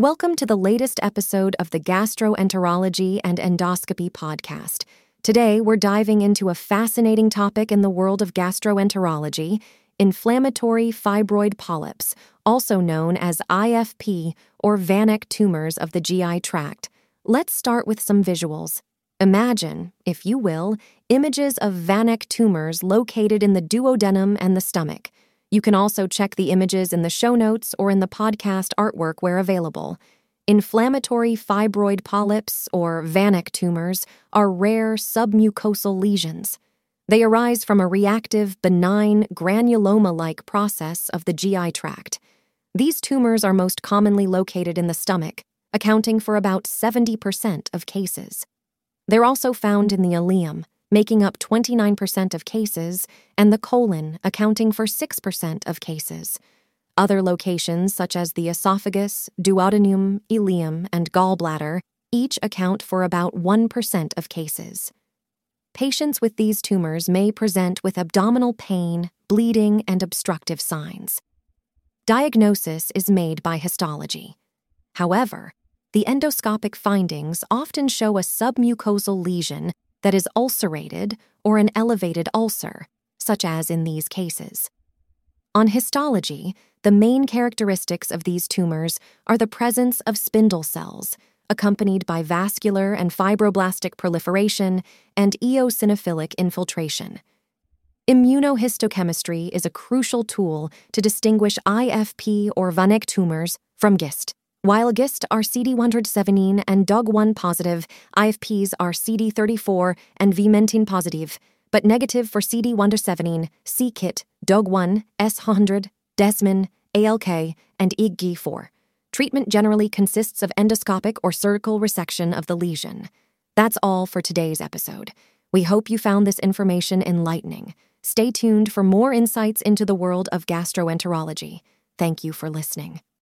Welcome to the latest episode of the Gastroenterology and Endoscopy podcast. Today, we're diving into a fascinating topic in the world of gastroenterology, inflammatory fibroid polyps, also known as IFP or Vanek tumors of the GI tract. Let's start with some visuals. Imagine, if you will, images of Vanek tumors located in the duodenum and the stomach. You can also check the images in the show notes or in the podcast artwork where available. Inflammatory fibroid polyps, or Vanek tumors, are rare submucosal lesions. They arise from a reactive, benign, granuloma-like process of the GI tract. These tumors are most commonly located in the stomach, accounting for about 70% of cases. They're also found in the ileum, making up 29% of cases, and the colon, accounting for 6% of cases. Other locations, such as the esophagus, duodenum, ileum, and gallbladder, each account for about 1% of cases. Patients with these tumors may present with abdominal pain, bleeding, and obstructive signs. Diagnosis is made by histology. However, the endoscopic findings often show a submucosal lesion that is ulcerated or an elevated ulcer, such as in these cases. On histology, the main characteristics of these tumors are the presence of spindle cells, accompanied by vascular and fibroblastic proliferation and eosinophilic infiltration. Immunohistochemistry is a crucial tool to distinguish IFP or Vanek tumors from GIST. While GIST are CD117 and DOG1 positive, IFPs are CD34 and vimentin positive, but negative for CD117, c-kit, DOG1, S100, desmin, ALK, and IgG4. Treatment generally consists of endoscopic or surgical resection of the lesion. That's all for today's episode. We hope you found this information enlightening. Stay tuned for more insights into the world of gastroenterology. Thank you for listening.